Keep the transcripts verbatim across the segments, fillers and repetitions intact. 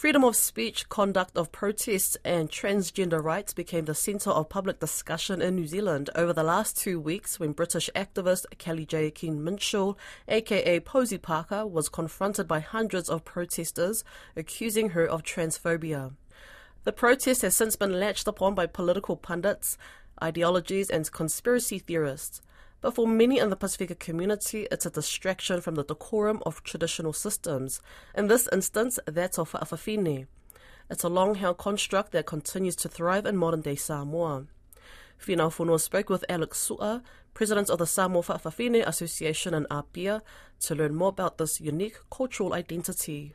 Freedom of speech, conduct of protests and transgender rights became the centre of public discussion in New Zealand over the last two weeks when British activist Kelly J. Keane Mitchell, aka Posie Parker, was confronted by hundreds of protesters accusing her of transphobia. The protest has since been latched upon by political pundits, ideologies and conspiracy theorists. But for many in the Pasifika community, it's a distraction from the decorum of traditional systems. In this instance, that's of fa'afafine. It's a long-held construct that continues to thrive in modern-day Samoa. Finaufunua spoke with Alex Sua, president of the Samoa Fa'afafine Association in Apia, to learn more about this unique cultural identity.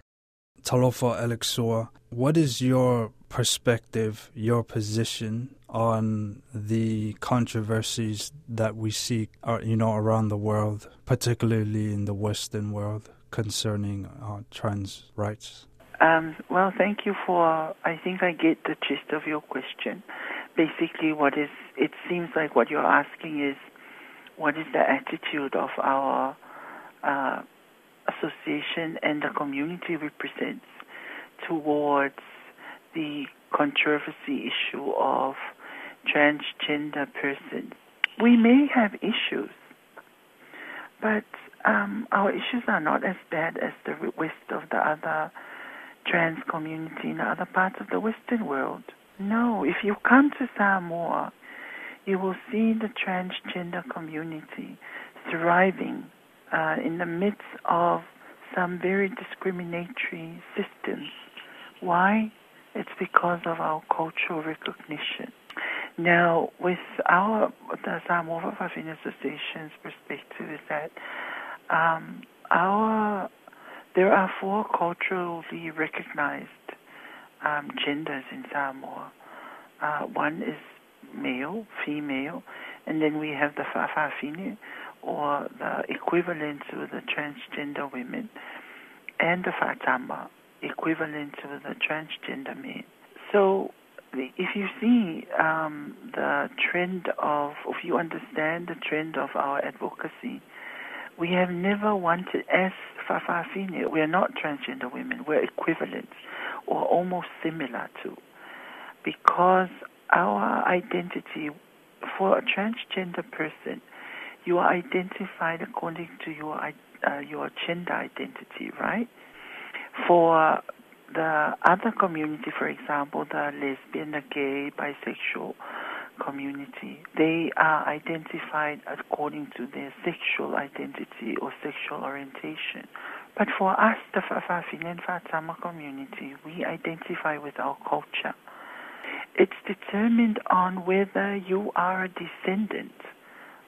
Talofa Alex Sua, what is your perspective, your position on the controversies that we see, uh, you know, around the world, particularly in the Western world, concerning uh, trans rights? Um, well, thank you for, I think I get the gist of your question. Basically, what is, it seems like what you're asking is, what is the attitude of our uh, association and the community represents towards the controversy issue of transgender persons? We may have issues, but um, our issues are not as bad as the rest of the other trans community in other parts of the Western world. No, if you come to Samoa, you will see the transgender community thriving uh, in the midst of some very discriminatory systems. Why? It's because of our cultural recognition. Now, with our the Samoa Fa'afafine Association's perspective is that um, our there are four culturally recognized um, genders in Samoa. Uh, one is male, female, and then we have the fa'afafine, or the equivalent to the transgender women, and the fa'atama, equivalent to the transgender men. So if you see um, the trend of, if you understand the trend of our advocacy, we have never wanted, as fa'afafine, we are not transgender women, we're equivalent or almost similar to, because our identity, for a transgender person, you are identified according to your, uh, your gender identity, right? For the other community, for example, the lesbian, the gay, bisexual community, they are identified according to their sexual identity or sexual orientation. But for us, the Fa'afafine and Fa'atama community, we identify with our culture. It's determined on whether you are a descendant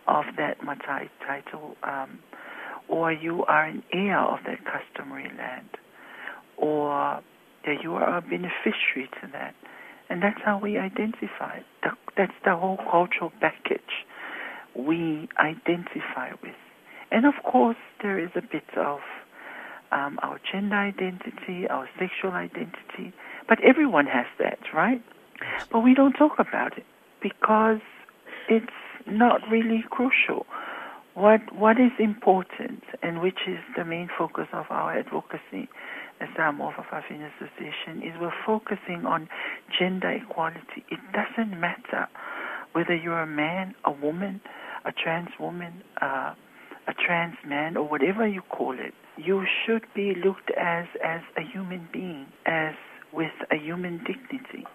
of that Matai title um, or you are an heir of that customary land, or that you are a beneficiary to that. And that's how we identify. That's the whole cultural package we identify with. And of course, there is a bit of um, our gender identity, our sexual identity, but everyone has that, right? But we don't talk about it because it's not really crucial. What what is important, and which is the main focus of our advocacy as Samoa Fa'afafine Association, is we're focusing on gender equality. It doesn't matter whether you're a man, a woman, a trans woman, uh, a trans man, or whatever you call it. You should be looked as as a human being, as with a human dignity.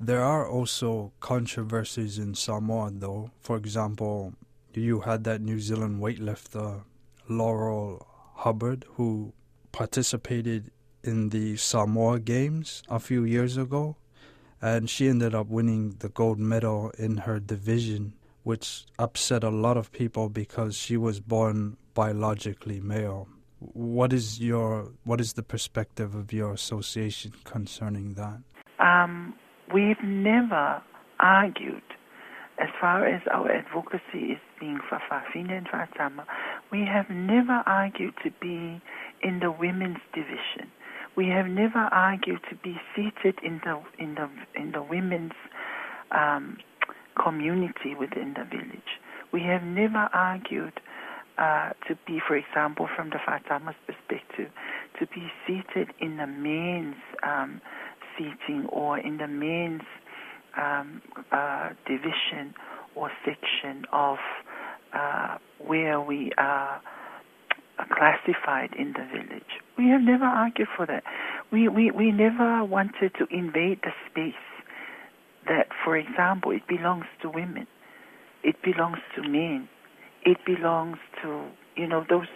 There are also controversies in Samoa, though. For example, you had that New Zealand weightlifter, Laurel Hubbard, who participated in the Samoa Games a few years ago, and she ended up winning the gold medal in her division, which upset a lot of people because she was born biologically male. What is your what is the perspective of your association concerning that? Um, we've never argued. As far as our advocacy is being fa'afafine and fa'atama, we have never argued to be in the women's division. We have never argued to be seated in the in the in the women's um, community within the village. We have never argued uh, to be, for example, from the fa'atama's perspective, to be seated in the men's um, seating or in the men's um, uh, division or section of uh, where we are classified in the village. We have never argued for that. We, we, we never wanted to invade the space that, for example, it belongs to women, it belongs to men, it belongs to, you know, those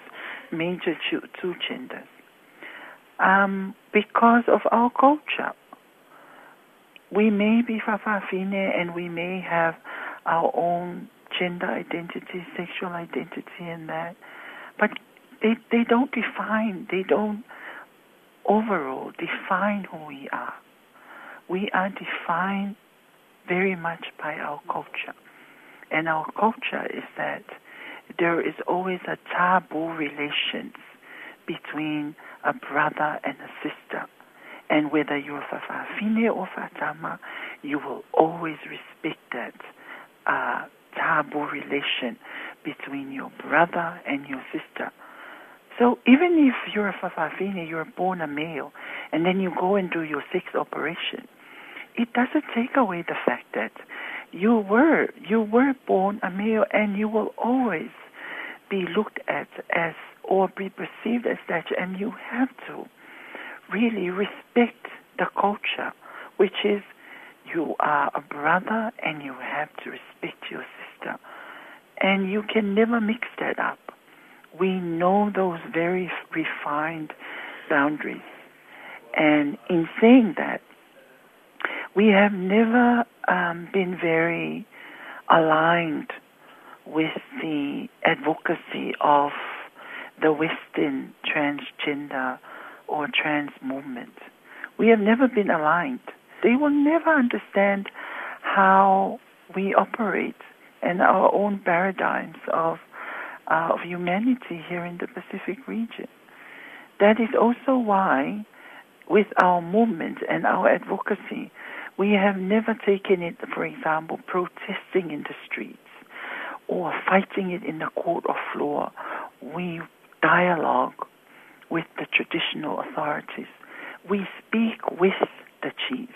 major two, two genders. Um, because of our culture, we may be Fa'afafine and we may have our own gender identity, sexual identity and that, but they, they don't define, they don't overall define who we are. We are defined very much by our culture. And our culture is that there is always a taboo relations between a brother and a sister. And whether you're Fa'afafine or Fa'atama, you will always respect that uh, taboo relation between your brother and your sister. So even if you're a Fa'afafine, you're born a male, and then you go and do your sex operation, it doesn't take away the fact that you were you were born a male, and you will always be looked at as or be perceived as that, and you have to really respect the culture, which is you are a brother and you have to respect your sister, and you can never mix that up. We know those very refined boundaries, and in saying that, we have never um, been very aligned with the advocacy of the Western transgender or trans movement. We have never been aligned. They will never understand how we operate and our own paradigms of, uh, of humanity here in the Pacific region. That is also why, with our movement and our advocacy, we have never taken it, for example, protesting in the streets or fighting it in the court or floor. We dialogue with the traditional authorities. We speak with the chiefs.